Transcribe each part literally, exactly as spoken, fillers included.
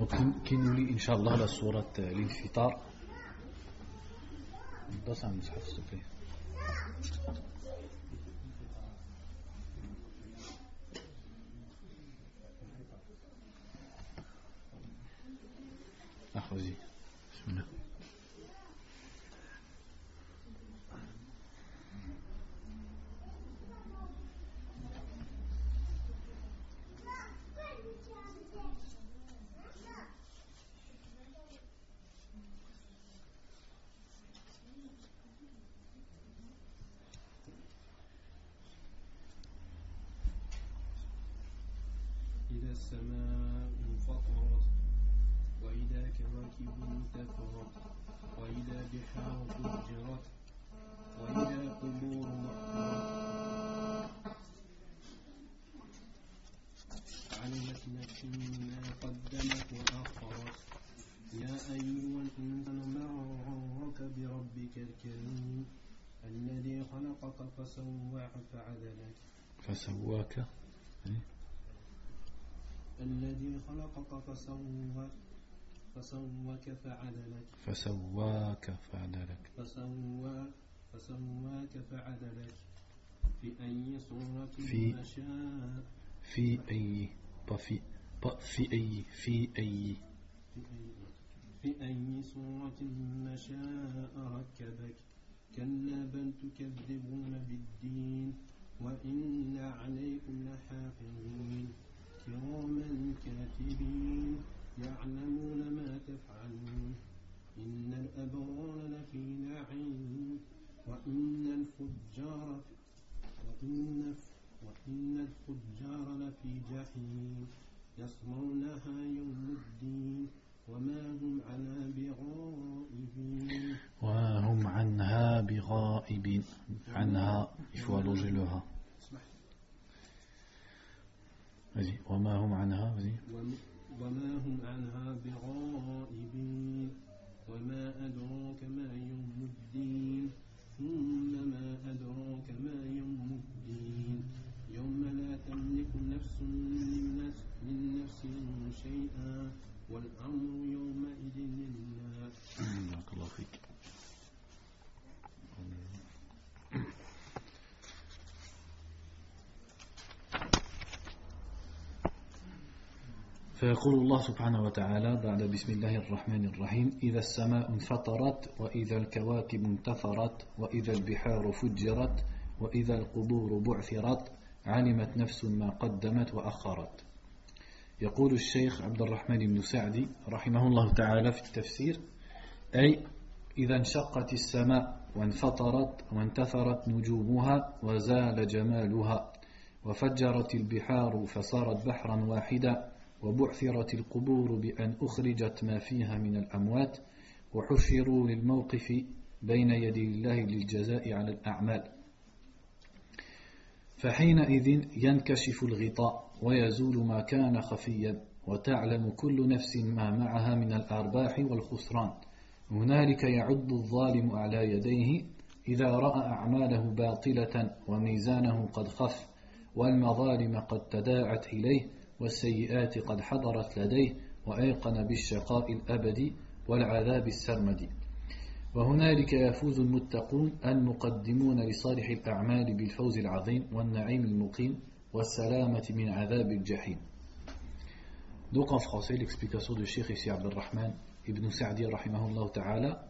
Donc, qui nous lit, Inch'Allah, la sourate l'infitar. Passe un mushaf, s'il te plaît. Ah, vas-y. Bismillah. فسواك الذي خلقك فسواك فسواك فعدلك فسواك فعدلك فسواك فسواك فعدلك في أي صورة ما شاء في أي في في أي في أي في أي صورة ما شاء ركبك كلا بل تكذبون بالدين وإن عليكم لحافظين كراما كاتبين يعلمون ما تفعلون إن الأبرار لفي نعيم وإن الفجار وإن وإن الفجار لفي جحيم يصلونها يوم الدين وما هم عنها بغائبين وما هم عنها بغائبين عنها il faut allonger le ha vas-y وما هم عنها vas-y وما هم عنها بغائبين وما أدراك ما يوم الدين ثم ما أدراك ما يوم الدين يوم لا تملك نفس للنفس شيئا والأمر يومئذ لله بارك الله فيك فيقول الله سبحانه وتعالى بعد بسم الله الرحمن الرحيم إذا السماء انفطرت وإذا الكواكب انتثرت وإذا البحار فجرت وإذا القبور بعثرت علمت نفس ما قدمت وأخرت يقول الشيخ عبد الرحمن بن سعدي رحمه الله تعالى في التفسير أي إذا انشقت السماء وانفطرت وانتثرت نجومها وزال جمالها وفجرت البحار فصارت بحرا واحدا وبعثرت القبور بأن أخرجت ما فيها من الأموات وحشروا للموقف بين يدي الله للجزاء على الأعمال فحينئذ ينكشف الغطاء ويزول ما كان خفيا وتعلم كل نفس ما معها من الأرباح والخسران هنالك يعض الظالم على يديه إذا رأى أعماله باطلة وميزانه قد خف والمظالم قد تداعت إليه والسيئات قد حضرت لديه وأيقن بالشقاء الأبدي والعذاب السرمدي وهنالك يفوز المتقون المقدمون لصالح الأعمال بالفوز العظيم والنعيم المقيم والسلامة من عذاب الجحيم. Donc en français l'explication de Cheikh ici Abd al-Rahman ibn Sa'di rahimahullah ta'ala.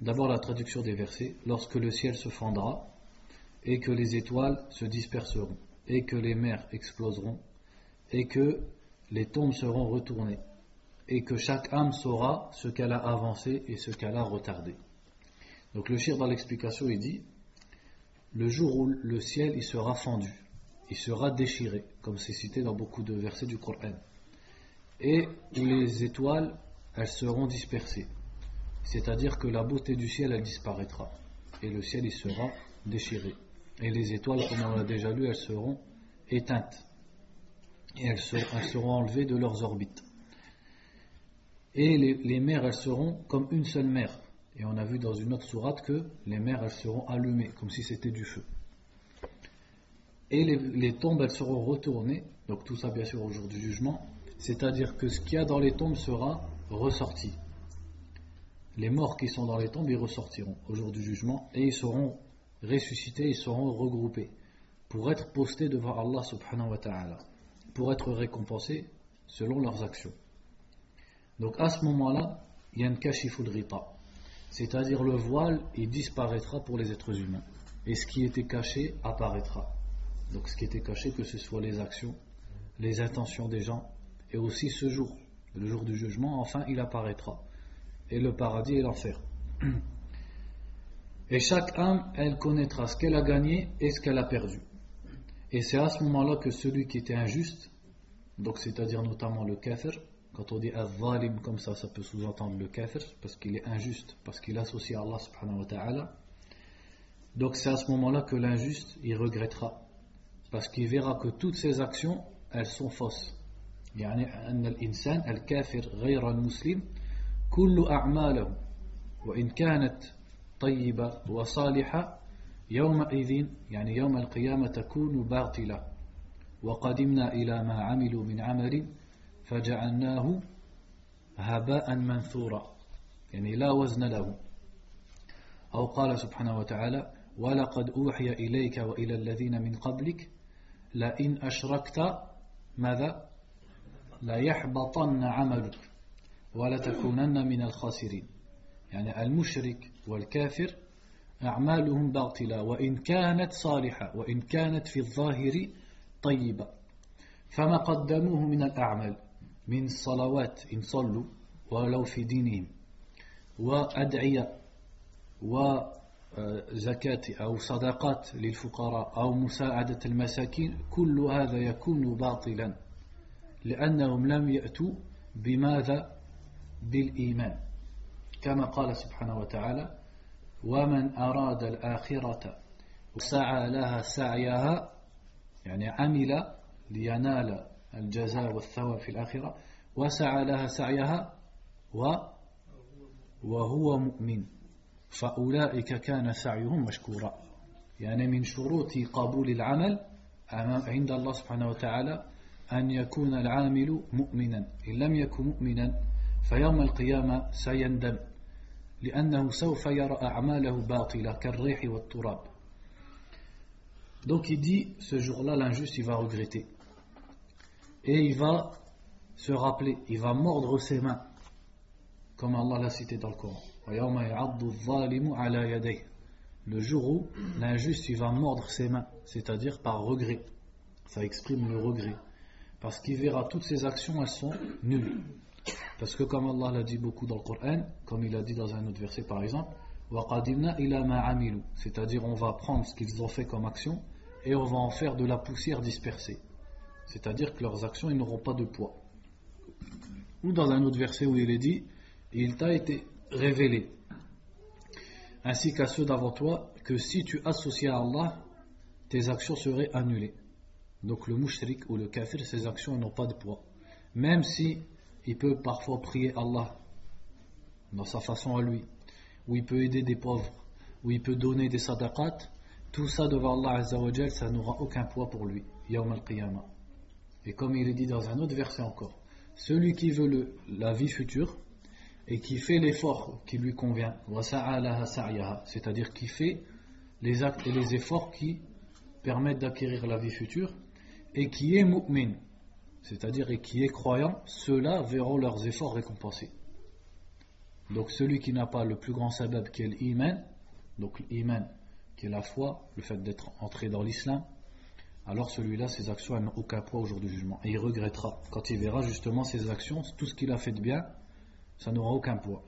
D'abord la traduction des versets lorsque le ciel se fendra et que les étoiles se disperseront et que les mers exploseront et que les tombes seront retournées, et que chaque âme saura ce qu'elle a avancé et ce qu'elle a retardé. Donc le Cheikh dans l'explication, il dit, le jour où le ciel il sera fendu, il sera déchiré, comme c'est cité dans beaucoup de versets du Coran, et où les étoiles, elles seront dispersées, c'est-à-dire que la beauté du ciel, elle disparaîtra, et le ciel il sera déchiré. Et les étoiles, comme on l'a déjà lu, elles seront éteintes. Et elles seront enlevées de leurs orbites. Et les, les mers, elles seront comme une seule mer. Et on a vu dans une autre sourate que les mers, elles seront allumées, comme si c'était du feu. Et les, les tombes, elles seront retournées. Donc tout ça, bien sûr, au jour du jugement. c'est-à-dire que ce qu'il y a dans les tombes sera ressorti. Les morts qui sont dans les tombes, ils ressortiront au jour du jugement et ils seront ressuscités, ils seront regroupés pour être postés devant Allah subhanahu wa ta'ala, pour être récompensés selon leurs actions. Donc à ce moment-là, yankashiful ghita, c'est-à-dire le voile, il disparaîtra pour les êtres humains et ce qui était caché apparaîtra. Donc ce qui était caché, que ce soit les actions, les intentions des gens, et aussi ce jour, le jour du jugement, enfin il apparaîtra, et le paradis et l'enfer. Et chaque âme, elle connaîtra ce qu'elle a gagné et ce qu'elle a perdu. Et c'est à ce moment-là que celui qui était injuste, donc c'est-à-dire notamment le kafir, quand on dit az-zalim comme ça, ça peut sous-entendre le kafir, parce qu'il est injuste, parce qu'il associe à Allah subhanahu wa ta'ala. Donc c'est à ce moment-là que l'injuste, il regrettera, parce qu'il verra que toutes ses actions, elles sont fausses. يعني أن الإنسان الكافر غير المسلم كل أعماله وإن كانت طيبة وصالحة يومئذ يعني يوم القيامة تكون باطلة وقدمنا إلى ما عملوا من عمل فجعلناه هباء منثورا يعني لا وزن له أو قال سبحانه وتعالى ولقد أوحي إليك وإلى الذين من قبلك لئن أشركت ماذا La yahbatanna amaluk wa la takunanna min al-khasirin. Yani al-mushrik wal-kafir a'maluhum batila wa in kanat salihah wa in kanat fi adh-dhahiri tayyiba. Fama qaddamuhu min al-a'mal min salawat in sallu wa law fi dinihim wa ad'iya wa zakati aw sadaqat lil fuqara aw musa'adat al-masakin kullu hadha yakunu batilan. لأنهم لم يأتوا بماذا بالإيمان كما قال سبحانه وتعالى ومن أراد الآخرة وسعى لها سعيها يعني عمل لينال الجزاء والثواب في الآخرة وسعى لها سعيها وهو مؤمن فأولئك كان سعيهم مشكورا يعني من شروط قبول العمل عند الله سبحانه وتعالى أن يكون العامل مؤمنا إن لم يكن مؤمنا فيوم القيامة سيندم لأنه سوف يرى أعماله باطلة كالريح والتراب. Donc il dit, ce jour-là, l'injuste, il va regretter. Et il va se rappeler, il va mordre ses mains, comme Allah l'a cité dans le Coran. وَيَوْمَ يَعَضُّ الظَّالِمُ عَلَى يَدَيْهِ. Le jour où l'injuste, il va mordre ses mains, c'est-à-dire par regret. Ça exprime le regret. Parce qu'il verra toutes ses actions, elles sont nulles. Parce que comme Allah l'a dit beaucoup dans le Coran, comme il a dit dans un autre verset par exemple, وَقَدِمْنَا إِلَى مَا عَمِلُوا, c'est-à-dire on va prendre ce qu'ils ont fait comme action et on va en faire de la poussière dispersée. C'est-à-dire que leurs actions, ils n'auront pas de poids. Ou dans un autre verset où il est dit, il t'a été révélé, ainsi qu'à ceux d'avant toi, que si tu associes à Allah, tes actions seraient annulées. Donc le mouchrik ou le kafir, ses actions n'ont pas de poids. Même si il peut parfois prier Allah dans sa façon à lui, ou il peut aider des pauvres, ou il peut donner des sadaqat, tout ça devant Allah Azza wa Jal, ça n'aura aucun poids pour lui, Yawm al-Qiyamah. Et comme il est dit dans un autre verset encore, celui qui veut le, la vie future et qui fait l'effort qui lui convient, c'est-à-dire qui fait les actes et les efforts qui permettent d'acquérir la vie future, et qui est mu'min, c'est-à-dire et qui est croyant, ceux-là verront leurs efforts récompensés. Donc celui qui n'a pas le plus grand sabab qui est l'iman, donc l'iman qui est la foi, le fait d'être entré dans l'islam, alors celui-là, ses actions n'ont aucun poids au jour du jugement. Et il regrettera quand il verra justement ses actions, tout ce qu'il a fait de bien, ça n'aura aucun poids.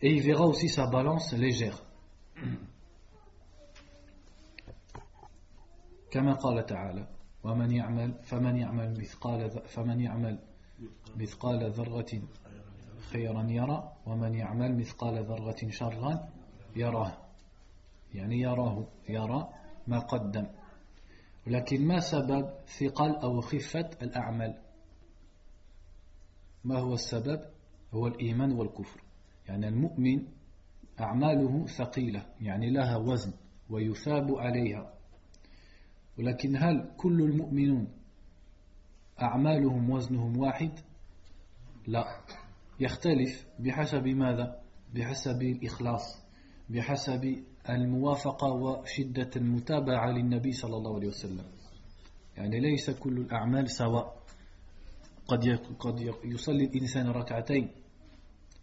Et il verra aussi sa balance légère. كما قال تعالى ومن يعمل فمن يعمل مثقال فمن يعمل مثقال ذرة خيرا يرى ومن يعمل مثقال ذرة شرا يراه يعني يراه يرى ما قدم ولكن ما سبب ثقل أو خفة الأعمال ما هو السبب هو الإيمان والكفر يعني المؤمن أعماله ثقيلة يعني لها وزن ويثاب عليها ولكن هل كل المؤمنون أعمالهم وزنهم واحد لا يختلف بحسب ماذا بحسب الإخلاص بحسب الموافقة وشدة المتابعة للنبي صلى الله عليه وسلم يعني ليس كل الأعمال سواء قد يصلي الإنسان ركعتين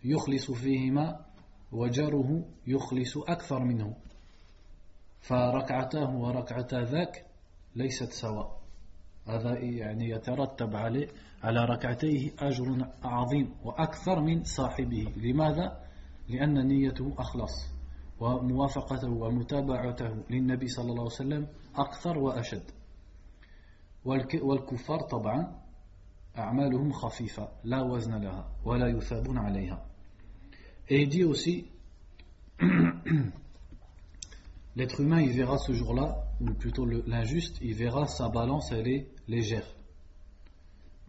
يخلص فيهما وجره يخلص أكثر منه فركعته وركعتا ذاك ليست سواء هذا يعني يترتب عليه على ركعتيه أجر عظيم وأكثر من صاحبه لماذا؟ لأن نيته أخلص وموافقته ومتابعته للنبي صلى الله عليه وسلم أكثر وأشد والكفار طبعا أعمالهم خفيفة لا وزن لها ولا يثابون عليها et il dit aussi l'être humain il verra ce jour-là ou plutôt l'injuste il verra sa balance elle est légère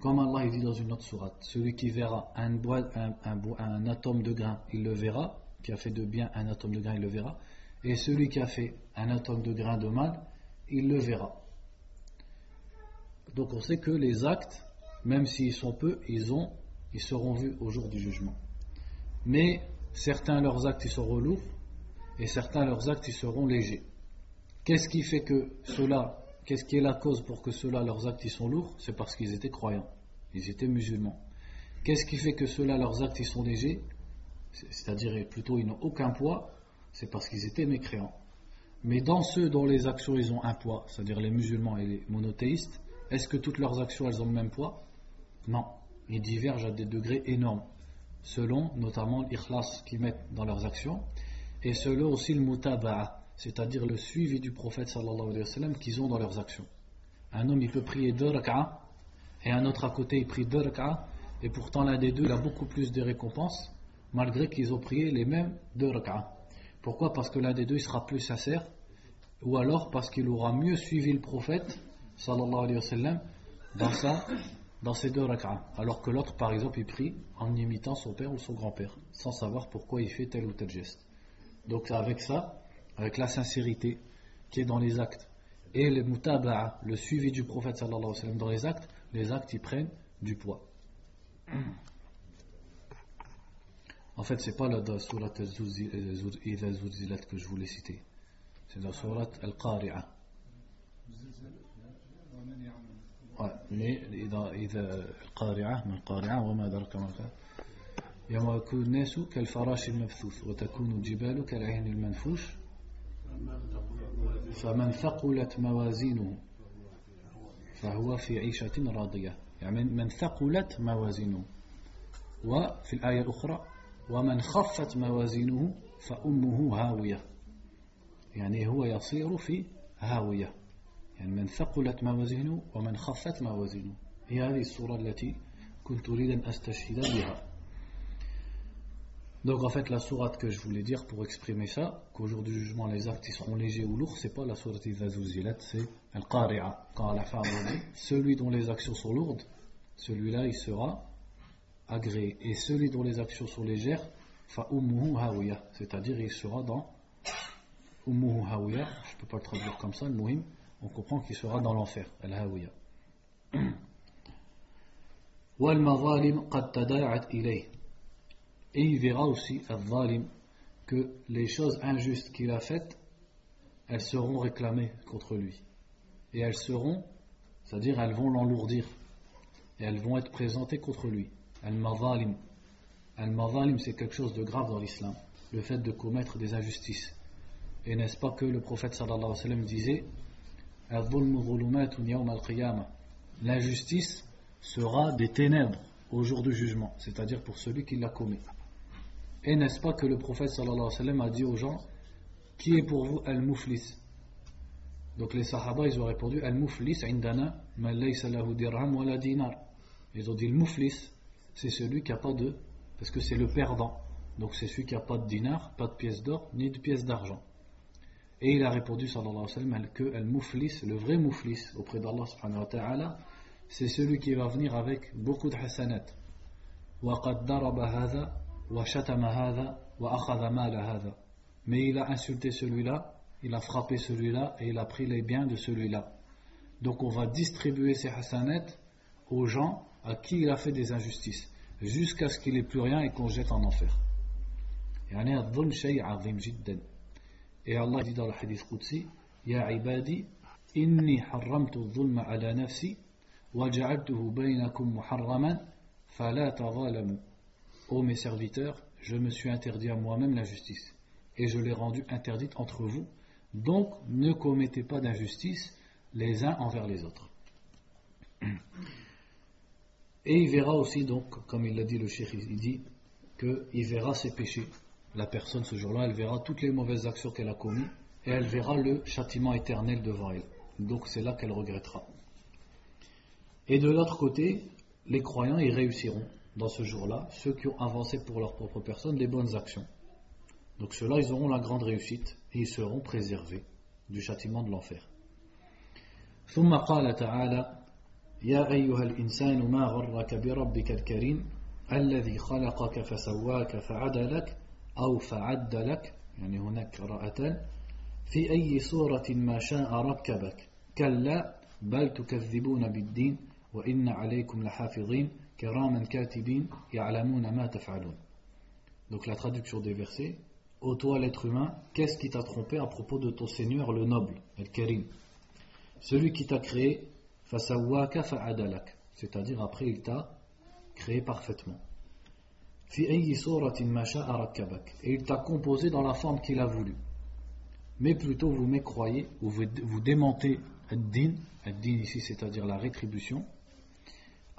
comme Allah il dit dans une autre sourate celui qui verra un, un, un, un atome de grain il le verra qui a fait de bien un atome de grain il le verra et celui qui a fait un atome de grain de mal il le verra donc on sait que les actes même s'ils sont peu, ils, ont, ils seront vus au jour du jugement. Mais certains leurs actes ils seront lourds et certains leurs actes ils seront légers. Qu'est-ce qui fait que cela, qu'est-ce qui est la cause pour que cela leurs actes ils sont lourds? C'est parce qu'ils étaient croyants, ils étaient musulmans. Qu'est-ce qui fait que cela leurs actes ils sont légers? C'est-à-dire plutôt ils n'ont aucun poids, c'est parce qu'ils étaient mécréants. Mais dans ceux dont les actions ils ont un poids, c'est-à-dire les musulmans et les monothéistes, est-ce que toutes leurs actions elles ont le même poids? Non, ils divergent à des degrés énormes, selon notamment l'ikhlas qu'ils mettent dans leurs actions, et selon aussi le mutaba'a, c'est-à-dire le suivi du prophète sallallahu alayhi wa sallam qu'ils ont dans leurs actions. Un homme il peut prier deux rak'a, et un autre à côté il prie deux rak'a, et pourtant l'un des deux il a beaucoup plus de récompenses, malgré qu'ils ont prié les mêmes deux rak'a. Pourquoi? Parce que l'un des deux il sera plus sincère, ou alors parce qu'il aura mieux suivi le prophète sallallahu alayhi wa sallam dans sa... dans ces deux rak'a, alors que l'autre par exemple il prie en imitant son père ou son grand-père sans savoir pourquoi il fait tel ou tel geste. Donc avec ça, avec la sincérité qui est dans les actes et le mutaba'a, le suivi du prophète sallallahu alayhi wa sallam dans les actes, les actes ils prennent du poids. En fait c'est pas la surat al-Zalzalah que je voulais citer, c'est la surat al-Qari'ah. Mais إذا القارعة من القارعة وما أدراك ما القارعة يوم يكون الناس كالفراش المبثوث وتكون الجبال كالعهن المنفوش فمن ثقلت موازينه فهو في عيشة راضية يعني من ثقلت موازينه وفي الآية الأخرى ومن خفت موازينه فأمه هاوية يعني هو يصير في هاوية يعني من ثقلت موازينه ومن خفت موازينه هي هذه الصورة التي كنت أريد أن أستشهد بها. Donc en fait la sourate que je voulais dire pour exprimer ça, qu'au jour du jugement les actes ils seront légers ou lourds, c'est pas la sourate al-Zalzalah, c'est al-Qari'a. Quand à la fin on dit celui dont les actions sont lourdes, celui-là il sera agréé, et celui dont les actions sont légères, fa ummuhu hawiya, c'est-à-dire il sera dans ummuhu hawiya, je peux pas le traduire comme ça, le muhim. On comprend qu'il sera dans l'enfer. Al-Hawiya. Wal-Mazalim qad tada'at ilayh. Et il verra aussi, al-Zalim, que les choses injustes qu'il a faites, elles seront réclamées contre lui. Et elles seront, c'est-à-dire elles vont l'enlourdir. Et elles vont être présentées contre lui. Al-Mazalim. Al-Mazalim, c'est quelque chose de grave dans l'islam. Le fait de commettre des injustices. Et n'est-ce pas que le prophète sallallahu alayhi wa sallam disait l'injustice sera des ténèbres au jour du jugement, c'est-à-dire pour celui qui l'a commis. Et n'est-ce pas que le prophète sallallahu alayhi wa sallam a dit aux gens qui est pour vous al-muflis? Donc les sahaba ils ont répondu al-muflis indana man laysa lahu dirham wala dinar. Ils ont dit le muflis c'est celui qui n'a pas de, parce que c'est le perdant, donc c'est celui qui n'a pas de dinar, pas de pièce d'or ni de pièce d'argent. Et il a répondu sallallahu alayhi wa sallam que al-muflis, le vrai muflis auprès d'Allah subhanahu wa ta'ala, c'est celui qui va venir avec beaucoup de hasanat. Wa qad daraba hadha wa shatama hadha wa akhadha mala hadha. Mais il a insulté celui-là, il a frappé celui-là et il a pris les biens de celui-là. Donc on va distribuer ces hasanat aux gens à qui il a fait des injustices, jusqu'à ce qu'il n'ait plus rien et qu'on jette en enfer. Et Allah dit dans le hadith Qudsi, Ya ibadi, inni harramtu al-zulma ala nafsi, wa ja'altuhu baynakum muharraman, fala tazalamu. Ô mes serviteurs, je me suis interdit à moi-même l'injustice, et je l'ai rendue interdite entre vous, donc ne commettez pas d'injustice les uns envers les autres. Et il verra aussi, donc, comme il l'a dit le cheikh, il dit qu'il verra ses péchés. La personne ce jour-là, elle verra toutes les mauvaises actions qu'elle a commises et elle verra le châtiment éternel devant elle. Donc c'est là qu'elle regrettera. Et de l'autre côté, les croyants, ils réussiront dans ce jour-là, ceux qui ont avancé pour leur propre personne les bonnes actions. Donc ceux-là, ils auront la grande réussite et ils seront préservés du châtiment de l'enfer. ثم قال تعالى يا أيها الإنسان ما غرك بربك الكريم الذي خلقك فسواك فعدلك أو فعدلك يعني هناك قراءتان في أي سورة ما شاء ركبك كلا بل تكذبون بالدين وإن عليكم لحافظين كراما كاتبين يعلمون ما تفعلون. Donc la traduction des versets: Ô toi l'être humain, qu'est-ce qui t'a trompé à propos de ton Seigneur le noble, Al-Karim, celui qui t'a créé, fasawwaka fa'adalak, c'est-à-dire après il t'a créé parfaitement. Fi ayyi suratin ma sha'a rakkabak, et il t'a composé dans la forme qu'il a voulu. Mais plutôt vous mécroyez ou vous, vous démentez ad-din, ad-din ici c'est-à-dire la rétribution,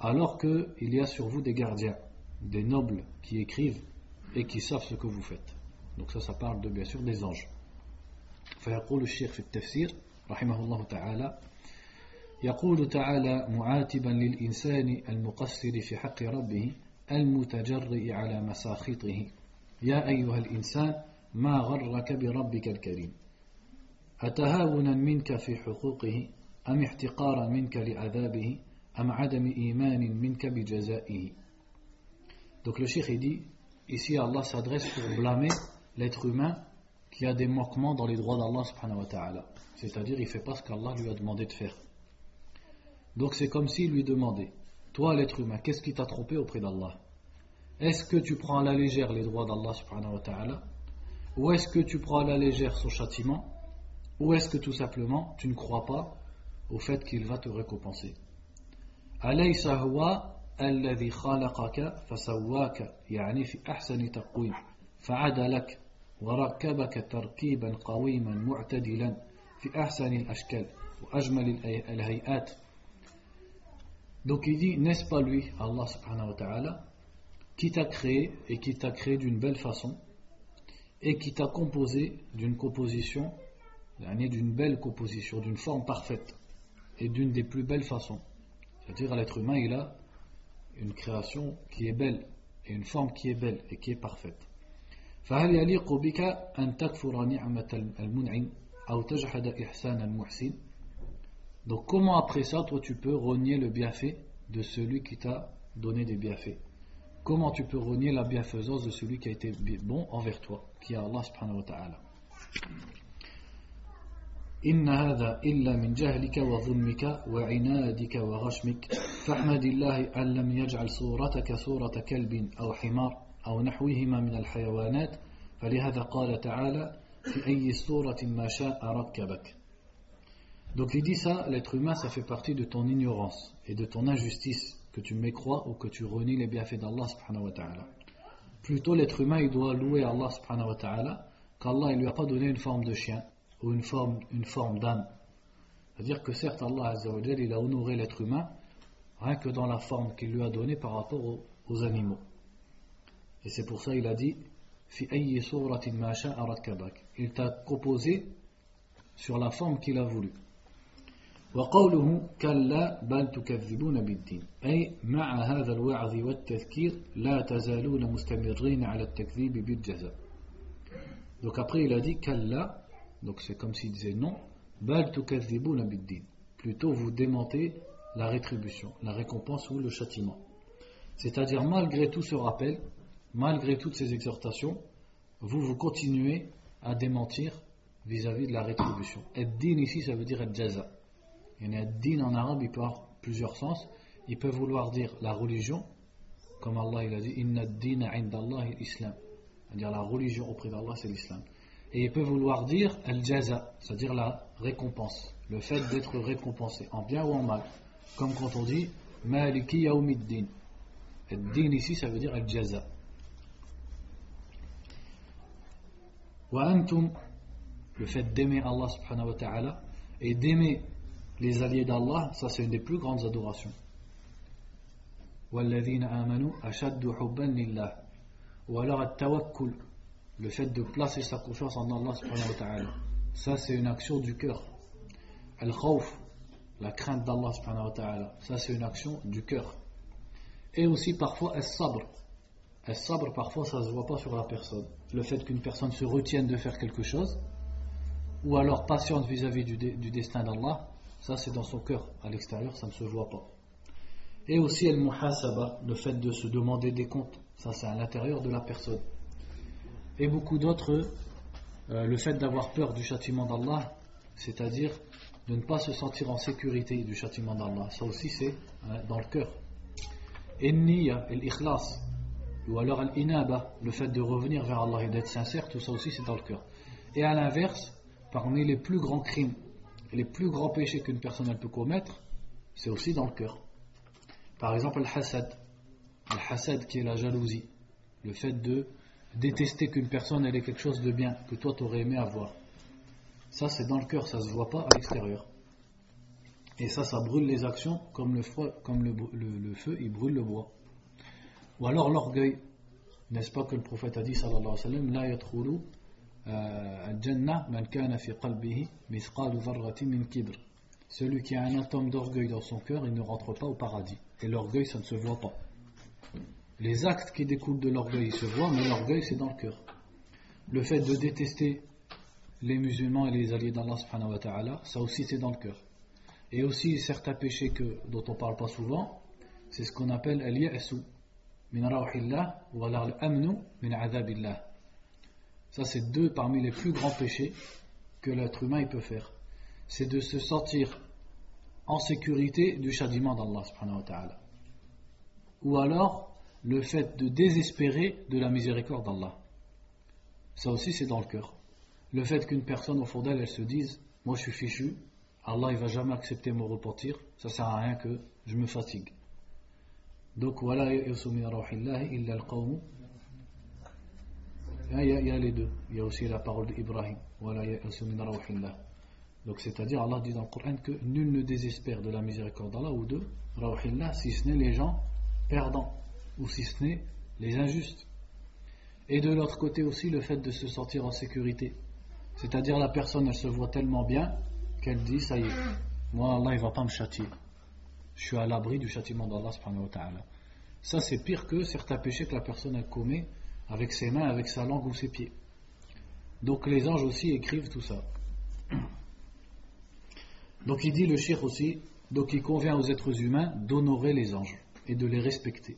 alors que il y a sur vous des gardiens, des nobles qui écrivent et qui savent ce que vous faites. Donc ça, ça parle de, bien sûr, des anges. فيقول الشيخ في التفسير رحمه الله تعالى يقول تعالى معاتبا للإنسان المقصر في حق ربه المتجرئ على مساخطه يا أيها الإنسان ما غرك بربك الكريم أتهاونا منك في حقوقه أم احتقارا منك لعذابه أم عدم إيمان منك بجزائه. Donc le cheikh dit ici, Allah s'adresse pour blâmer l'être humain qui a des manquements dans les droits d'Allah subhanahu wa ta'ala, c'est-à-dire il ne fait pas ce qu'Allah lui a demandé de faire. Donc c'est comme s'il lui demandait: toi l'être humain, qu'est-ce qui t'a trompé auprès d'Allah? Est-ce que tu prends à la légère les droits d'Allah subhanahu wa ta'ala, ou est-ce que tu prends à la légère son châtiment, ou est-ce que tout simplement tu ne crois pas au fait qu'il va te récompenser? Alaysa huwa alladhi khalaqaka fasawwaka yani fi ahsani taqwim فعدلك وركبك تركيبا قويما معتدلا في أحسن الأشكال وأجمل الهيئات. Donc il dit, n'est-ce pas lui, Allah subhanahu wa ta'ala, qui t'a créé et qui t'a créé d'une belle façon et qui t'a composé d'une composition, d'une belle composition, d'une forme parfaite et d'une des plus belles façons. C'est-à-dire l'être humain, il a une création qui est belle et une forme qui est belle et qui est parfaite. فهل يليق بك أن تكفر نعمة المنعم أو تجحد إحسان المحسن. Donc comment après ça toi tu peux renier le bienfait de celui qui t'a donné des bienfaits? Comment tu peux renier la bienfaisance de celui qui a été bon envers toi, qui est Allah subhanahu wa ta'ala? إن هذا إلا من جهلك وظلمك وعنادك وغشمك فاحمد الله أن لم يجعل صورتك صورة كلب أو حمار أو نحوهما من الحيوانات فلهذا قال تعالى في أي صورة ما شاء ركبك. Donc il dit ça, l'être humain, ça fait partie de ton ignorance et de ton injustice, que tu mécrois ou que tu renies les bienfaits d'Allah subhanahu wa ta'ala. Plutôt l'être humain, il doit louer Allah subhanahu wa ta'ala qu'Allah ne lui a pas donné une forme de chien ou une forme, une forme d'âne. C'est-à-dire que certes Allah azza wa jal, il a honoré l'être humain rien que dans la forme qu'il lui a donnée par rapport aux, aux animaux. Et c'est pour ça qu'il a dit fi ayyi suratin ma sha'a rakkabak, il t'a composé sur la forme qu'il a voulu. Wa qawluhu kalla bal tukadhibuna bid-din ay ma'a hadha al-wa'dh wa at-tadhkir la tazaluna mustamirrin 'ala at-takdhib bil-jaza. Donc après il a dit kalla, donc c'est comme s'il disait non, bal tukadhibuna bid-din, plutôt vous démentez la rétribution, la récompense ou le châtiment. C'est-à-dire malgré tout ce rappel, malgré toutes ces exhortations, vous vous continuez à démentir vis-à-vis de la rétribution. Ad-din ici, ça veut dire ad-jaza. Ad-din en arabe, il peut avoir plusieurs sens. il peut vouloir dire la religion, comme Allah il a dit inna ad-dina 'inda Allah al-islam, c'est-à-dire la religion auprès d'Allah c'est l'islam. Et il peut vouloir dire al-jaza, c'est-à-dire la récompense, le fait d'être récompensé en bien ou en mal, comme quand on dit maliki yawmiddin. Al-din ici ça veut dire al-jaza. Wa antum, le fait d'aimer Allah subhanahu wa ta'ala et d'aimer les alliés d'Allah, ça c'est une des plus grandes adorations. وَالَّذِينَ آمَنُوا أَشَدُّ حُبًّا لِلَّهِ. Ou alors التَّوَكُّل, le fait de placer sa confiance en Allah subhanahu wa ta'ala, ça c'est une action du cœur. Al-khawf, la crainte d'Allah subhanahu wa ta'ala, ça c'est une action du cœur. Et aussi parfois al-sabr. Al-sabr parfois ça ne se voit pas sur la personne, le fait qu'une personne se retienne de faire quelque chose, ou alors patiente vis-à-vis du, de, du destin d'Allah, ça c'est dans son cœur, à l'extérieur ça ne se voit pas. Et aussi al-muhasaba, le fait de se demander des comptes, ça c'est à l'intérieur de la personne. Et beaucoup d'autres, euh, le fait d'avoir peur du châtiment d'Allah, c'est-à-dire de ne pas se sentir en sécurité du châtiment d'Allah, ça aussi c'est euh, dans le cœur. Et niya, l'ikhlas, ou alors al-inaba, le fait de revenir vers Allah et d'être sincère, tout ça aussi c'est dans le cœur. Et à l'inverse, parmi les plus grands crimes, les plus grands péchés qu'une personne elle peut commettre, c'est aussi dans le cœur. Par exemple, le hasad, le hasad qui est la jalousie, le fait de détester qu'une personne elle ait quelque chose de bien que toi tu aurais aimé avoir. Ça c'est dans le cœur, ça se voit pas à l'extérieur. Et ça, ça brûle les actions comme le feu, comme le, le, le feu il brûle le bois. Ou alors l'orgueil, n'est-ce pas que le prophète a dit sallallahu alayhi wa sallam, la yadkhulu al-jannah man kana fi qalbihi mithqal dharratin min kibr. Celui qui a un atome d'orgueil dans son cœur, il ne rentre pas au paradis. Et l'orgueil, ça ne se voit pas. Les actes qui découlent de l'orgueil, ils se voient, mais l'orgueil, c'est dans le cœur. Le fait de détester les musulmans et les alliés d'Allah subhanahu wa ta'ala, ça aussi, c'est dans le cœur. Et aussi, certains péchés que, dont on ne parle pas souvent, c'est ce qu'on appelle al-ya'su min rawhillah wa al-amnu min adhabillah. Ça, c'est deux parmi les plus grands péchés que l'être humain il peut faire. C'est de se sentir en sécurité du châtiment d'Allah subhanahu wa ta'ala. Ou alors, le fait de désespérer de la miséricorde d'Allah. Ça aussi, c'est dans le cœur. Le fait qu'une personne, au fond d'elle, elle se dise « Moi, je suis fichu, Allah, il ne va jamais accepter mon repentir, ça ne sert à rien que je me fatigue. » Donc, voilà, il y a les deux. Il y a aussi la parole d'Ibrahim. Voilà, il y a. Donc c'est-à-dire, Allah dit dans le Coran que nul ne désespère de la miséricorde d'Allah ou de Rawhillah, si ce n'est les gens perdants, ou si ce n'est les injustes. Et de l'autre côté aussi, le fait de se sentir en sécurité. C'est-à-dire, la personne, elle se voit tellement bien qu'elle dit, ça y est, moi Allah, il ne va pas me châtier. Je suis à l'abri du châtiment d'Allah subhanahu wa ta'ala. Ça, c'est pire que certains péchés que la personne, elle commet avec ses mains, avec sa langue ou ses pieds. Donc les anges aussi écrivent tout ça. Donc il dit le cheikh aussi, donc il convient aux êtres humains d'honorer les anges et de les respecter.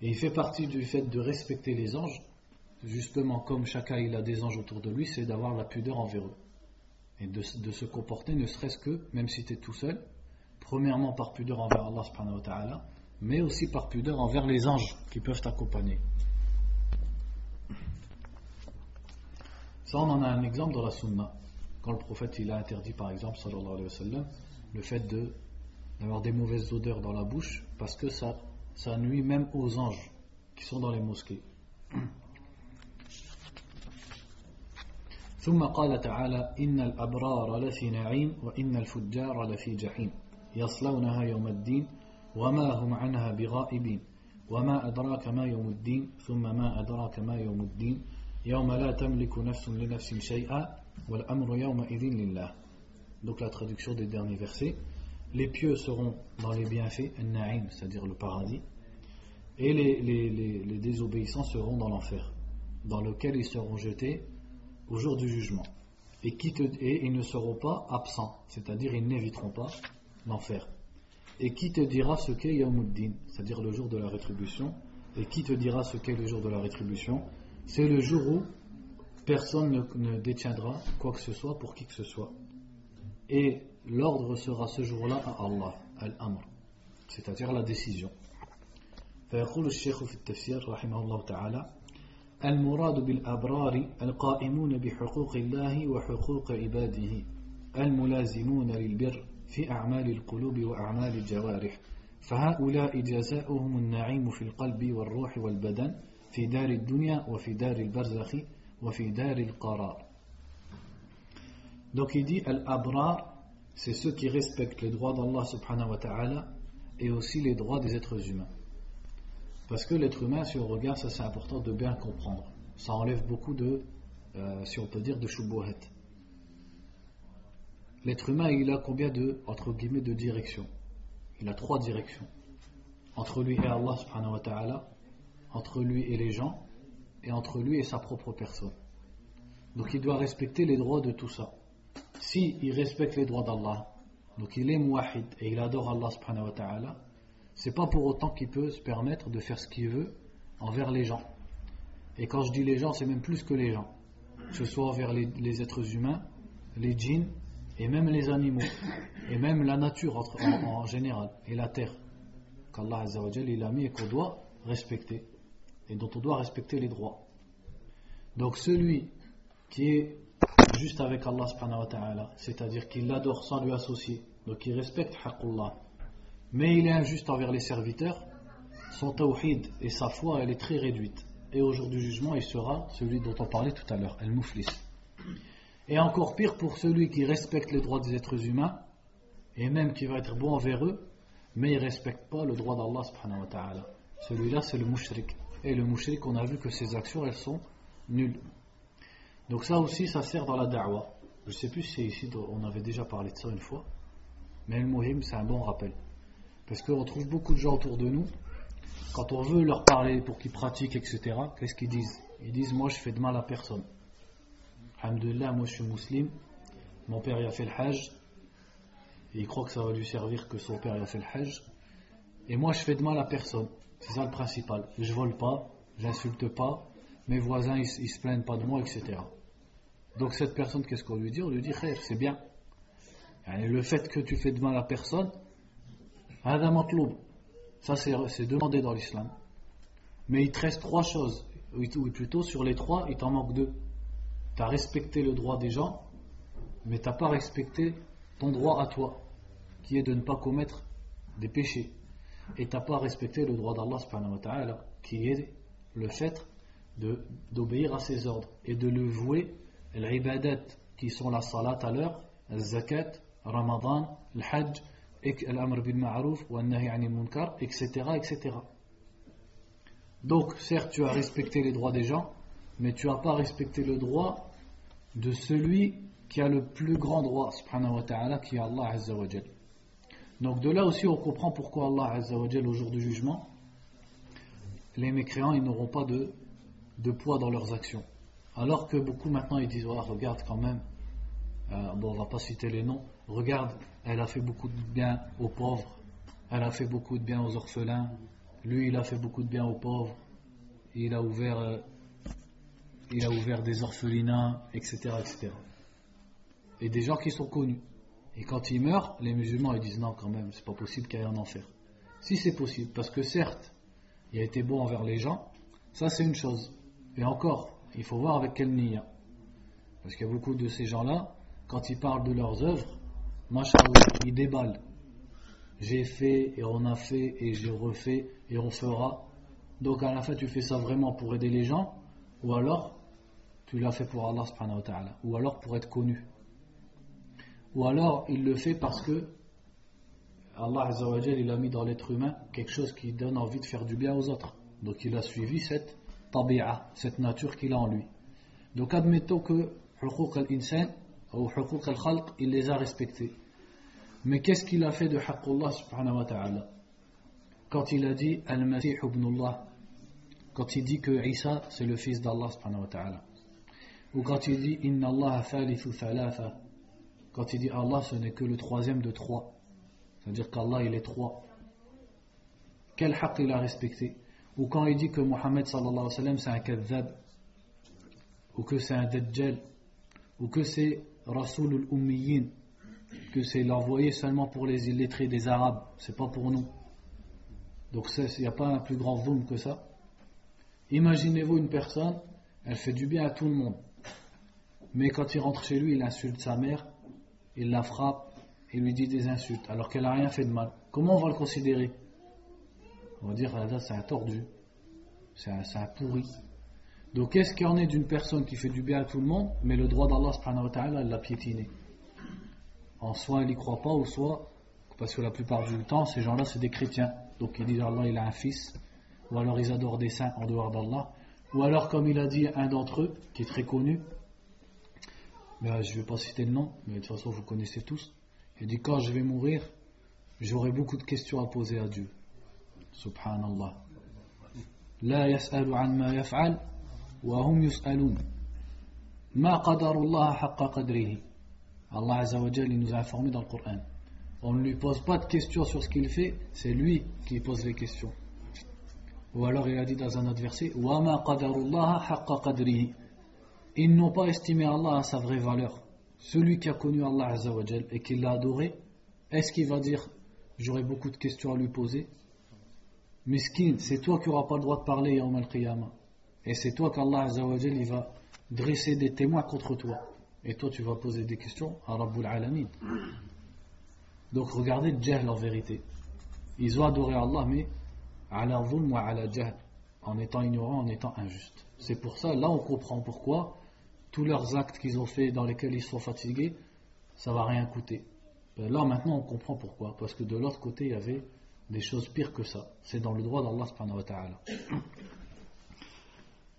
Et il fait partie du fait de respecter les anges, justement comme chacun il a des anges autour de lui, c'est d'avoir la pudeur envers eux. Et de, de se comporter ne serait-ce que, même si tu es tout seul, premièrement par pudeur envers Allah subhanahu wa ta'ala, mais aussi par pudeur envers les anges qui peuvent t'accompagner. Ça on en a un exemple dans la sunna. Quand le prophète il a interdit par exemple sallallahu alayhi wa sallam, le fait de, d'avoir des mauvaises odeurs dans la bouche parce que ça, ça nuit même aux anges qui sont dans les mosquées. ثم قال تعالى إن الأبرار لفي نعيم وإن الفجار لفي جحيم يصلونها يوم الدين وما هم عنها بغائبين وما أدراك ما يوم الدين ثم ما أدراك ما يوم الدين يوم لا تملك نفس لنفس شيئا. Donc la traduction des derniers versets, les pieux seront dans les bienfaits, c'est-à-dire le paradis, et les, les, les, les désobéissants seront dans l'enfer, dans lequel ils seront jetés au jour du jugement, et, qui te, et ils ne seront pas absents, c'est-à-dire ils n'éviteront pas l'enfer. Et qui te dira ce qu'est Yawmuddin, c'est-à-dire le jour de la rétribution, et qui te dira ce qu'est le jour de la rétribution, c'est le jour où personne ne, ne détiendra quoi que ce soit pour qui que ce soit. Et l'ordre sera ce jour-là à Allah, al-amr. c'est-à-dire la décision. فيقول الشيخ في التفسير رحمه الله تعالى المراد بالأبرار القائمون بحقوق الله وحقوق عباده الملازمون للبر في أعمال القلوب وأعمال الجوارح فهؤلاء جزاؤهم النعيم في القلب والروح والبدن في دار الدنيا وفي دار البرزخ وفي دار القرار. Donc il dit Al-Abrar, c'est ceux qui respectent les droits d'Allah subhanahu wa ta'ala et aussi les droits des êtres humains. Parce que l'être humain, si on regarde, ça c'est important de bien comprendre. Ça enlève beaucoup de, euh, si on peut dire, de shubuhat. L'être humain, il a combien de, entre guillemets, de directions? Il a trois directions. Entre lui et Allah subhanahu wa ta'ala, entre lui et les gens, et entre lui et sa propre personne. Donc il doit respecter les droits de tout ça. Si il respecte les droits d'Allah, donc il est muwahid et il adore Allah subhanahu wa ta'ala, c'est pas pour autant qu'il peut se permettre de faire ce qu'il veut envers les gens. Et quand je dis les gens, c'est même plus que les gens, que ce soit envers les, les êtres humains, les djinns et même les animaux, et même la nature entre, en, en général, et la terre, qu'Allah azza wa jal il a mis et qu'on doit respecter, et dont on doit respecter les droits. Donc celui qui est juste avec Allah subhanahu wa ta'ala, c'est-à-dire qu'il l'adore sans lui associer, donc il respecte haqqullah, mais il est injuste envers les serviteurs, son tawhid et sa foi elle est très réduite, et au jour du jugement il sera celui dont on parlait tout à l'heure, al-muflis. Et encore pire pour celui qui respecte les droits des êtres humains, et même qui va être bon envers eux, mais il ne respecte pas le droit d'Allah subhanahu wa ta'ala, celui-là c'est le mushrik, et le mushrik on a vu que ses actions elles sont nulles. Donc ça aussi, ça sert dans la da'wah. Je ne sais plus si c'est ici, on avait déjà parlé de ça une fois, mais le muhim, c'est un bon rappel. Parce qu'on trouve beaucoup de gens autour de nous, quand on veut leur parler pour qu'ils pratiquent, et cetera, qu'est-ce qu'ils disent? Ils disent, moi je fais de mal à personne. Alhamdulillah, moi je suis musulman, mon père il a fait le hajj, et il croit que ça va lui servir que son père il a fait le hajj, et moi je fais de mal à personne, c'est ça le principal. Je vole pas, j'insulte pas, mes voisins ils, ils se plaignent pas de moi, et cetera. Donc cette personne, qu'est-ce qu'on lui dit? On lui dit, khair, c'est bien. Et le fait que tu fais de mal à personne, ça c'est, c'est demandé dans l'islam. Mais il te reste trois choses, ou plutôt sur les trois, il t'en manque deux. Tu as respecté le droit des gens, mais tu n'as pas respecté ton droit à toi, qui est de ne pas commettre des péchés. Et tu n'as pas respecté le droit d'Allah subhanahu wa ta'ala, qui est le fait de, d'obéir à ses ordres et de le vouer l'ibadat qui sont la salat à l'heure, la zakat, ramadan, le hajj, l'amr bil ma'ruf ou an-nahy anil munkar, et cetera. Donc certes tu as respecté les droits des gens, mais tu n'as pas respecté le droit de celui qui a le plus grand droit subhanahu wa ta'ala, qui est Allah azza wa jal. Donc de là aussi on comprend pourquoi Allah azza wa jal au jour du jugement, les mécréants ils n'auront pas de de poids dans leurs actions. Alors que beaucoup maintenant ils disent, ah, regarde quand même, euh, bon on va pas citer les noms, regarde, elle a fait beaucoup de bien aux pauvres, elle a fait beaucoup de bien aux orphelins, lui il a fait beaucoup de bien aux pauvres, il a ouvert, euh, il a ouvert des orphelinats, et cetera, et cetera. Et des gens qui sont connus. Et quand ils meurent, les musulmans ils disent, non quand même, c'est pas possible qu'il y ait un enfer. Si c'est possible, parce que certes, il a été bon envers les gens, ça c'est une chose. Et encore, il faut voir avec quel niya. Parce qu'il y a beaucoup de ces gens-là, quand ils parlent de leurs œuvres, mashallah, ils déballent. J'ai fait, et on a fait, et j'ai refait, et on fera. Donc à la fin, tu fais ça vraiment pour aider les gens, ou alors, tu l'as fait pour Allah subhanahu wa ta'ala, ou alors pour être connu. Ou alors, il le fait parce que Allah azza wa jal, il a mis dans l'être humain quelque chose qui donne envie de faire du bien aux autres. Donc il a suivi cette tabi'a, cette nature qu'il a en lui. Donc admettons que huquq al-insan ou huquq al-khalq, il les a respectés. Mais qu'est-ce qu'il a fait de haqqullah subhanahu wa ta'ala? Quand il a dit al-Masih ibn Allah, quand il dit que Isa c'est le fils d'Allah subhanahu wa ta'ala, ou quand il dit inna Allah thalithu thalatha, quand il dit Allah ce n'est que le troisième de trois, c'est-à-dire qu'Allah il est trois, quel haqq il a respecté? Ou quand il dit que Mohammed sallallahu alayhi wa sallam c'est un kadhab, ou que c'est un dajjal, ou que c'est Rasoulul Ummiyin, que c'est l'envoyé seulement pour les illettrés des Arabes, c'est pas pour nous, Donc il n'y a pas un plus grand zoom que ça. Imaginez-vous une personne, elle fait du bien à tout le monde. Mais quand il rentre chez lui, il insulte sa mère, il la frappe, il lui dit des insultes, alors qu'elle n'a rien fait de mal. Comment on va le considérer? On va dire, là, c'est un tordu, c'est un, c'est un pourri. Donc qu'est-ce qu'il y en est d'une personne qui fait du bien à tout le monde, mais le droit d'Allah subhanahu wa ta'ala, elle l'a piétiné? En soit elle n'y croit pas, ou soit, parce que la plupart du temps, ces gens-là, c'est des chrétiens. Donc ils disent, Allah, il a un fils, ou alors ils adorent des saints en dehors d'Allah, ou alors, comme il a dit un d'entre eux, qui est très connu, mais je ne vais pas citer le nom, mais de toute façon, vous connaissez tous, il dit, quand je vais mourir, j'aurai beaucoup de questions à poser à Dieu. Subhanallah. La yas'alu an ma yaf'al, wa hum yus'alun. Ma qadarullah haqqa qadrihi. Allah Azza wa Jal, il nous a informés dans le Coran. On ne lui pose pas de questions sur ce qu'il fait, c'est lui qui pose les questions. Ou alors il a dit dans un autre verset, wa ma qadarullah haqqa qadrihi. Ils n'ont pas estimé Allah à sa vraie valeur. Celui qui a connu Allah Azza wa Jal et qui l'a adoré, est-ce qu'il va dire, j'aurai beaucoup de questions à lui poser? Miskin, c'est toi qui n'auras pas le droit de parler Yawm al-Qiyamah. Et c'est toi qu'Allah Azza wa Jal, il va dresser des témoins contre toi. Et toi, tu vas poser des questions à Rabbul Alamin. Donc regardez le jahl en vérité. Ils ont adoré Allah, mais ala zulm wa ala jahl, en étant ignorant, en étant injuste. C'est pour ça, là on comprend pourquoi tous leurs actes qu'ils ont faits, dans lesquels ils sont fatigués, ça ne va rien coûter. Là maintenant on comprend pourquoi, parce que de l'autre côté il y avait des choses pires que ça. C'est dans le droit d'Allah subhanahu wa ta'ala.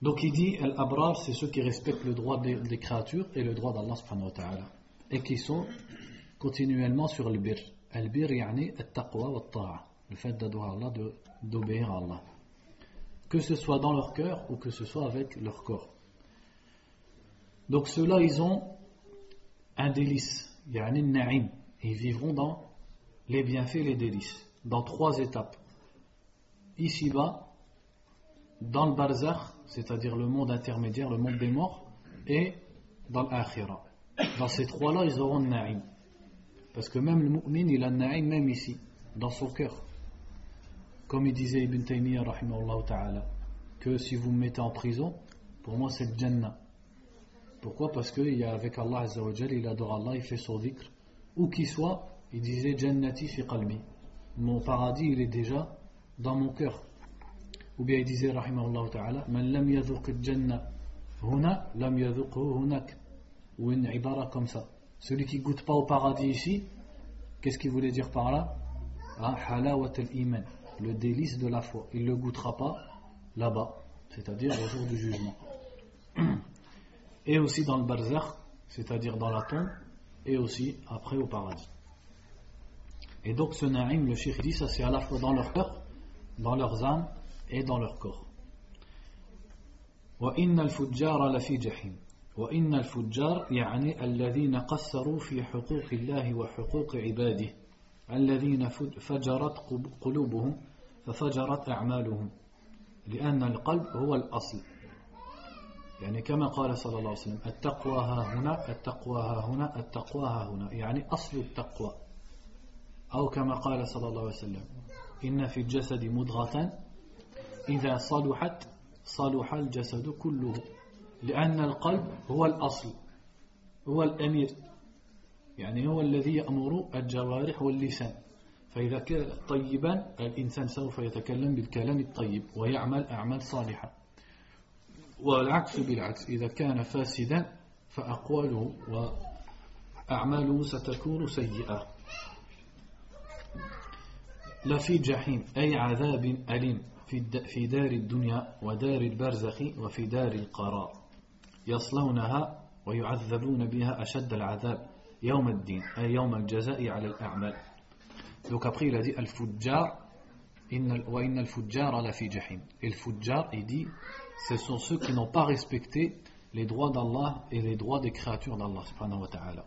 Donc il dit, al-abrar, c'est ceux qui respectent le droit des, des créatures et le droit d'Allah subhanahu wa ta'ala, et qui sont continuellement sur le bir. Al-bir yani al-taqwa wa al-ta'a, le fait d'adorer Allah, de, d'obéir à Allah, que ce soit dans leur cœur ou que ce soit avec leur corps. Donc ceux-là, ils ont un délice, yani al-na'im. Ils vivront dans les bienfaits et les délices, dans trois étapes. Ici-bas, dans le barzakh, c'est-à-dire le monde intermédiaire, le monde des morts, et dans l'akhira. Dans ces trois-là, ils auront le na'im. Parce que même le mu'min, il a le na'im, même ici, dans son cœur. Comme il disait Ibn Taymiyyah, rahimahullah ta'ala, que si vous me mettez en prison, pour moi c'est le jannah. Pourquoi? Parce qu'il y a avec Allah Azza wa Jal, il adore Allah, il fait son dhikr. Où qu'il soit, il disait Jannati fi qalbi. Mon paradis, il est déjà dans mon cœur. Ou bien il disait, rahimahullah ta'ala, man lam yadhuq al-janna huna, lam yadhuqhu hunak. Ou une ibara comme ça. Celui qui ne goûte pas au paradis ici, qu'est-ce qu'il voulait dire par là? Halawat al-iman, le délice de la foi. Il ne le goûtera pas là-bas, c'est-à-dire au jour du jugement. Et aussi dans le barzakh, c'est-à-dire dans la tombe, et aussi après au paradis. Et donc ce na'im, le cheikh dit, ça c'est à la fois dans leur cœur, dans leurs âmes et dans leur corps. Wa inna al-fujjara la fi jahim. Wa inna al-fujjar ya'ni alladhina qassaru fi huquqillahi wa huquqi ibadihi, alladhina fajarat qulubuhum fa fajarat a'maluhum, li'anna al-qalb huwa al-asl. يعني كما قال صلى الله عليه وسلم التقوى ها هنا التقوى ها هنا التقوى ها هنا يعني أصل التقوى. أو كما قال صلى الله عليه وسلم إن في الجسد مضغة إذا صلحت صلح الجسد كله لأن القلب هو الأصل هو الأمير يعني هو الذي يأمر الجوارح واللسان فإذا كان طيبا الإنسان سوف يتكلم بالكلام الطيب ويعمل أعمال صالحة والعكس بالعكس إذا كان فاسدا فأقواله وأعماله ستكون سيئة. لفي جحيم أي عذاب أليم في دار الدنيا ودار البرزخ وفي دار القرار يصلونها ويعذبون بها أشد العذاب يوم الدين أي يوم الجزاء على الأعمال. Donc après il a dit al-fujjar وإن الفجار لفي جحيم. الفجار il dit ce sont ceux qui n'ont pas respecté les droits d'Allah et les droits des créatures d'Allah subhanahu wa ta'ala.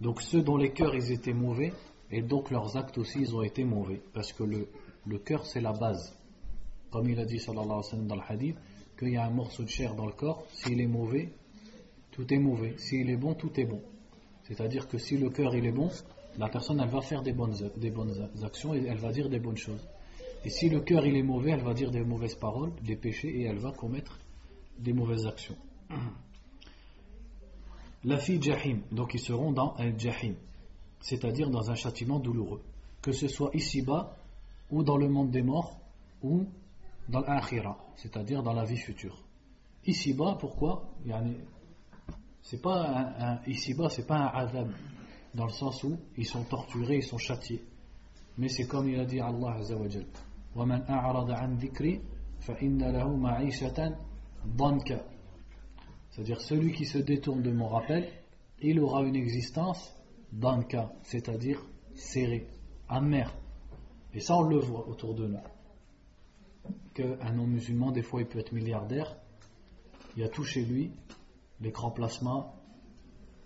Donc ceux dont les cœurs ils étaient mauvais, et donc leurs actes aussi ils ont été mauvais, parce que le, le cœur c'est la base. Comme il a dit sallallahu alayhi wa sallam dans le hadith, qu'il y a un morceau de chair dans le corps, s'il est mauvais, tout est mauvais, s'il est bon, tout est bon. C'est-à-dire que si le cœur il est bon, la personne elle va faire des bonnes, des bonnes actions et elle va dire des bonnes choses. Et si le cœur il est mauvais, elle va dire des mauvaises paroles, des péchés, et elle va commettre des mauvaises actions. La fille Jahim, donc ils seront dans un Jahim, c'est-à-dire dans un châtiment douloureux, que ce soit ici-bas ou dans le monde des morts ou dans l'akhira, c'est-à-dire dans la vie future. Ici-bas, pourquoi? C'est pas un, un, ici-bas, c'est pas un azab, dans le sens où ils sont torturés, ils sont châtiés. Mais c'est comme il a dit Allah Azza wa Jal, وَمَنْ أَعْرَضَ عَنْ ذِكْرِي فَإِنَّ لَهُ مَعِيشَةً ضَنْكَ. C'est-à-dire, celui qui se détourne de mon rappel, il aura une existence danka, c'est-à-dire serrée, amère. Et ça, on le voit autour de nous. Qu'un non-musulman, des fois, il peut être milliardaire. Il y a tout chez lui, les grands plasmas,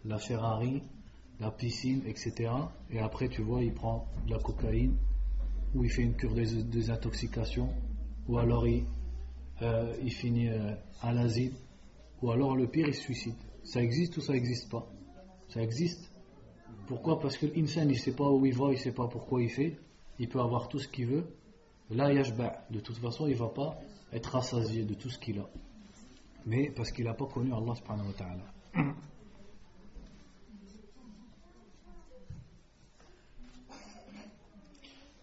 la Ferrari, la piscine, et cetera. Et après, tu vois, il prend de la cocaïne, ou il fait une cure des, des intoxications, ou alors il, euh, il finit euh, à l'asile. Ou alors le pire, il se suicide. Ça existe ou ça n'existe pas? Ça existe. Pourquoi? Parce que l'insan, il ne sait pas où il va, il ne sait pas pourquoi il fait. Il peut avoir tout ce qu'il veut. Là, yashba'. De toute façon, il ne va pas être rassasié de tout ce qu'il a. Mais parce qu'il n'a pas connu Allah subhanahu wa ta'ala.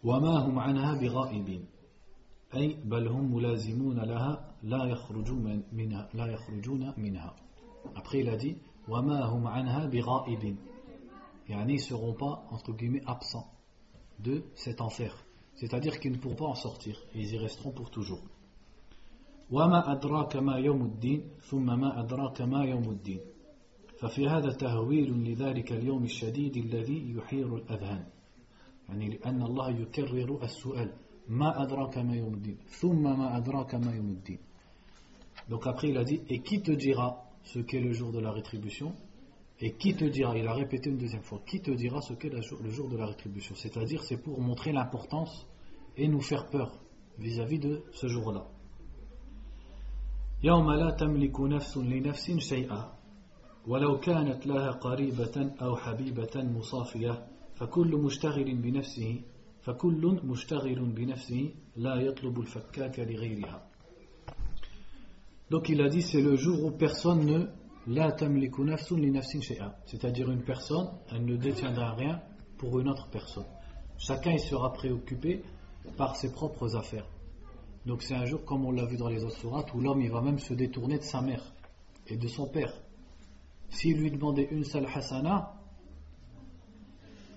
وَمَا هُمْ عَنْهَا بِغَائِبِينَ أي بل هم ملازمون لها لا يخرجون منها لا يخرجون منها. Après il a dit وما هم عنها بغائبين, يعني ils seront pas entre guillemets absents de cet enfer, c'est-à-dire qu'ils ne pourront pas en sortir et ils y resteront pour toujours. وما أدراك ما يوم الدين ثم ما أدراك ما يوم الدين ففي هذا تهويل لذلك اليوم الشديد الذي يحير الأذهان, يعني لأن الله يكرر السؤال. Donc après il a dit, et qui te dira ce qu'est le jour de la rétribution? Et qui te dira, il a répété une deuxième fois, qui te dira ce qu'est le jour de la rétribution? C'est-à-dire, c'est pour montrer l'importance et nous faire peur vis-à-vis de ce jour-là. يَوْمَ لَا تَمْلِكُ نَفْسٌ لِنَفْسٍ شَيْئًا وَلَوْ كَانَتْ لَهَا قَرِيبَةً أَوْ حَبِيبَةً مُصَافِيَةً فَكُلُّ مُشْتَغِلٍ بِنَفْسِهِ فكل مشتغل بنفسه لا يطلب الفكاك لغيرها. Donc il a dit, c'est le jour où personne ne la tamliku nafsun li nafsin shay'a, c'est-à-dire une personne, elle ne détiendra rien pour une autre personne. Chacun il sera préoccupé par ses propres affaires. Donc c'est un jour, comme on l'a vu dans les autres sourates, où l'homme il va même se détourner de sa mère et de son père. S'il lui demandait une seule hasana,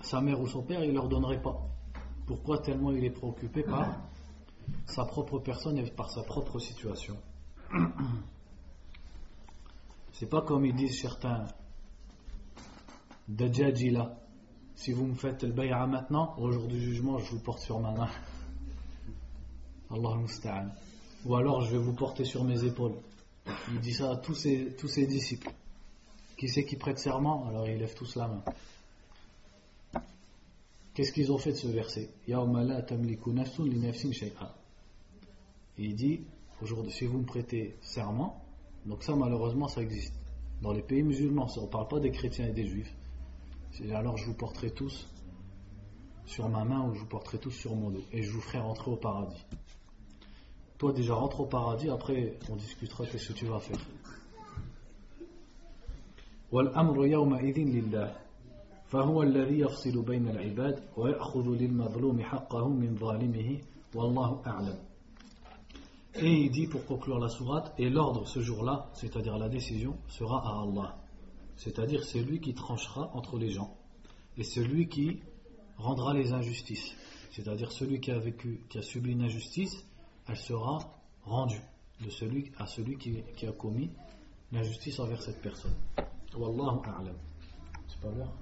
sa mère ou son père il leur donnerait pas. Pourquoi? Tellement il est préoccupé par sa propre personne et par sa propre situation. C'est pas comme ils disent certains Dajjajila. Si vous me faites le bay'a maintenant, au jour du jugement, je vous porte sur ma main. Allah musta'an. Ou alors je vais vous porter sur mes épaules. Il dit ça à tous ses, tous ses disciples. Qui c'est qui prête serment? Alors ils lèvent tous la main. Qu'est-ce qu'ils ont fait de ce verset? Yawma la tamliku nafsun li nafsin shay'a. Il dit, aujourd'hui, si vous me prêtez serment, donc ça malheureusement ça existe. Dans les pays musulmans, ça, on ne parle pas des chrétiens et des juifs. C'est, alors je vous porterai tous sur ma main ou je vous porterai tous sur mon dos et je vous ferai rentrer au paradis. Toi déjà rentre au paradis, après on discutera de ce que tu vas faire. Wal amru yawma idhin lillah. فهو الذي يفصل بين العباد ويأخذ للمظلوم حقه من ظالمه والله أعلم. Et il dit, pour conclure la sourate, et l'ordre ce jour-là, c'est-à-dire la décision, sera à Allah. C'est-à-dire c'est lui qui tranchera entre les gens et celui qui rendra les injustices. C'est-à-dire celui qui a vécu, qui a subi une injustice, elle sera rendue de celui à celui qui, qui a commis l'injustice envers cette personne. Wallahu a'lam. C'est pas l'heure?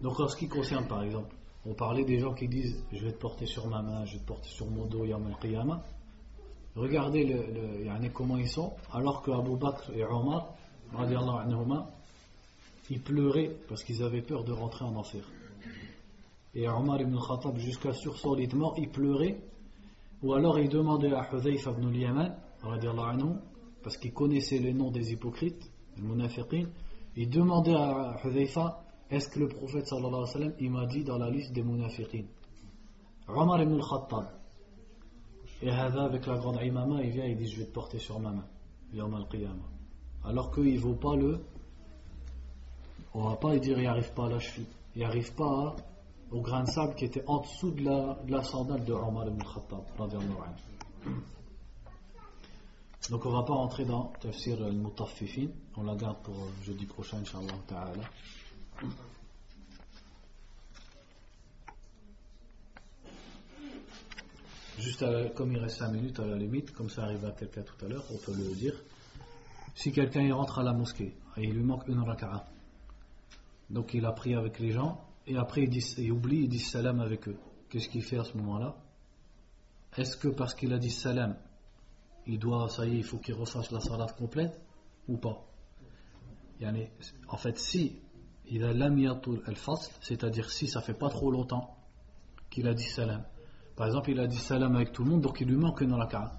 Donc en ce qui concerne, par exemple, on parlait des gens qui disent je vais te porter sur ma main, je vais te porter sur mon dos, Yawm al-Qiyamah. Regardez le, le, comment ils sont, alors que Abu Bakr et Omar radiyallahu anhuma, ils pleuraient parce qu'ils avaient peur de rentrer en enfer. Et Omar ibn al-Khattab, jusqu'à sur son lit de mort, il pleurait. Ou alors il demandait à Huzayfa ibn al-Yaman radiyallahu anhu, parce qu'il connaissait les noms des hypocrites, il demandait à Huzayfa Est-ce que le prophète sallallahu alayhi wa sallam, il m'a dit dans la liste des munafiqin Omar ibn al-Khattab, et Hada avec la grande imama, il vient et il dit je vais te porter sur ma main Yawm al-Qiyamah, alors qu'il ne vaut pas le on va pas dire il n'arrive pas à la cheville, il n'arrive pas à, au grain de sable qui était en dessous de la, de la sandale de Omar ibn al-Khattab radhiyallahu anhu. Donc on ne va pas rentrer dans Tafsir al-Mutaffifin, on la garde pour jeudi prochain inshallah ta'ala. Juste la, comme il reste cinq minutes à la limite, comme ça arrive à quelqu'un tout à l'heure, on peut le dire. Si quelqu'un il rentre à la mosquée et il lui manque une raka'a, donc il a prié avec les gens et après il, dit, il oublie, il dit salam avec eux, qu'est-ce qu'il fait à ce moment-là? Est-ce que parce qu'il a dit salam il doit, ça y est, il faut qu'il refasse la salat complète ou pas? Yani, en fait, si il a l'amiyatul al-fasl, c'est-à-dire si ça fait pas trop longtemps qu'il a dit salam, par exemple il a dit salam avec tout le monde, donc il lui manque dans la raka'a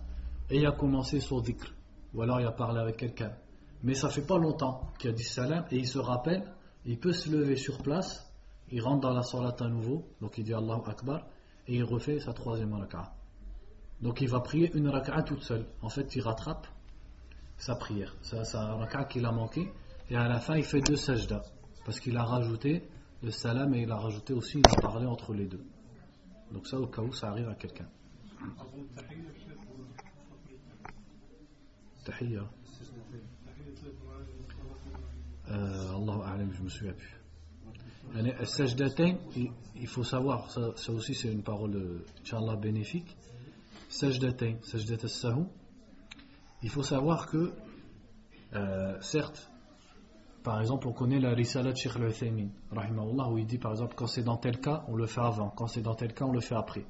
et il a commencé son dhikr ou alors il a parlé avec quelqu'un, mais ça fait pas longtemps qu'il a dit salam et il se rappelle, il peut se lever sur place, il rentre dans la salat à nouveau, donc il dit Allahu Akbar et il refait sa troisième raka'a. Donc il va prier une raka'a toute seule. En fait, il rattrape sa prière, sa, sa raka'a qu'il a manqué. Et à la fin, il fait deux sajdas. Parce qu'il a rajouté le salam et il a rajouté aussi, il a parlé entre les deux. Donc ça, au cas où ça arrive à quelqu'un. Tahiyya. Euh, Allahu a'lam, je me souviens plus. Le sajdatain, il faut savoir, ça, ça aussi c'est une parole, Inch'Allah, bénéfique. Sajdatain, sajdat as-sahu. Il faut savoir que, euh, certes, par exemple, on connaît la risala de Cheikh l'Uthaymin, rahimahullah, où il dit par exemple, quand c'est dans tel cas, on le fait avant, quand c'est dans tel cas, on le fait après.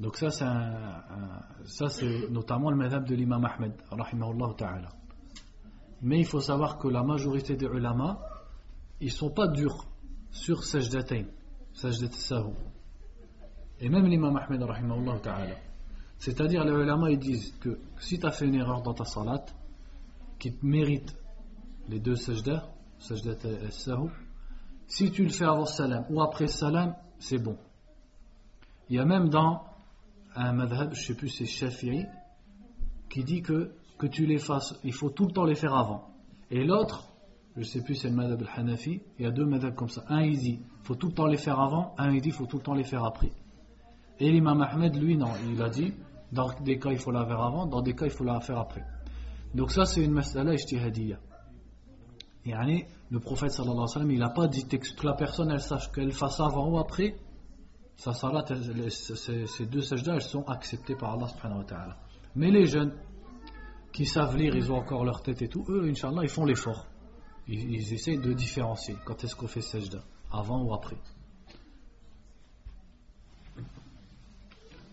Donc, ça, c'est, un, un, ça, c'est notamment le madhab de l'imam Ahmed, rahimahullah ta'ala. Mais il faut savoir que la majorité des ulama, ils ne sont pas durs sur sajdatain, sajdat as-sahu. Et même l'imam Ahmed rahimahullah ta'ala. C'est-à-dire, les ulama, ils disent que si tu as fait une erreur dans ta salat, qui te mérite les deux sajdas, sajdat as-sahou, si tu le fais avant salam ou après salam, c'est bon. Il y a même dans un madhab, je ne sais plus, c'est Shafi'i, qui dit que, que tu les fasses, il faut tout le temps les faire avant. Et l'autre, je ne sais plus, c'est le madhab al-Hanafi, il y a deux madhabs comme ça. Un, il dit, il faut tout le temps les faire avant, un, il dit, il faut tout le temps les faire après. Et l'imam Ahmed, lui, non, il a dit, dans des cas, il faut la faire avant, dans des cas, il faut la faire après. Donc ça, c'est une mas'ala ijtihadiyya. Yani, le prophète, sallallahu alayhi wa sallam, il n'a pas dit que la personne, elle sache qu'elle fasse avant ou après, sa salat, ces deux sajdas, elles sont acceptées par Allah subhanahu wa ta'ala. Mais les jeunes, qui savent lire, ils ont encore leur tête et tout, eux, Inch'Allah, ils font l'effort. Ils, ils essaient de différencier quand est-ce qu'on fait sajda, avant ou après.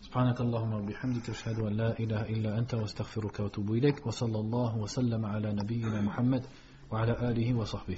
سبحانك اللهم وبحمدك أشهد أن لا إله إلا أنت واستغفرك وأتوب إليك وصلى الله وسلم على نبينا محمد وعلى آله وصحبه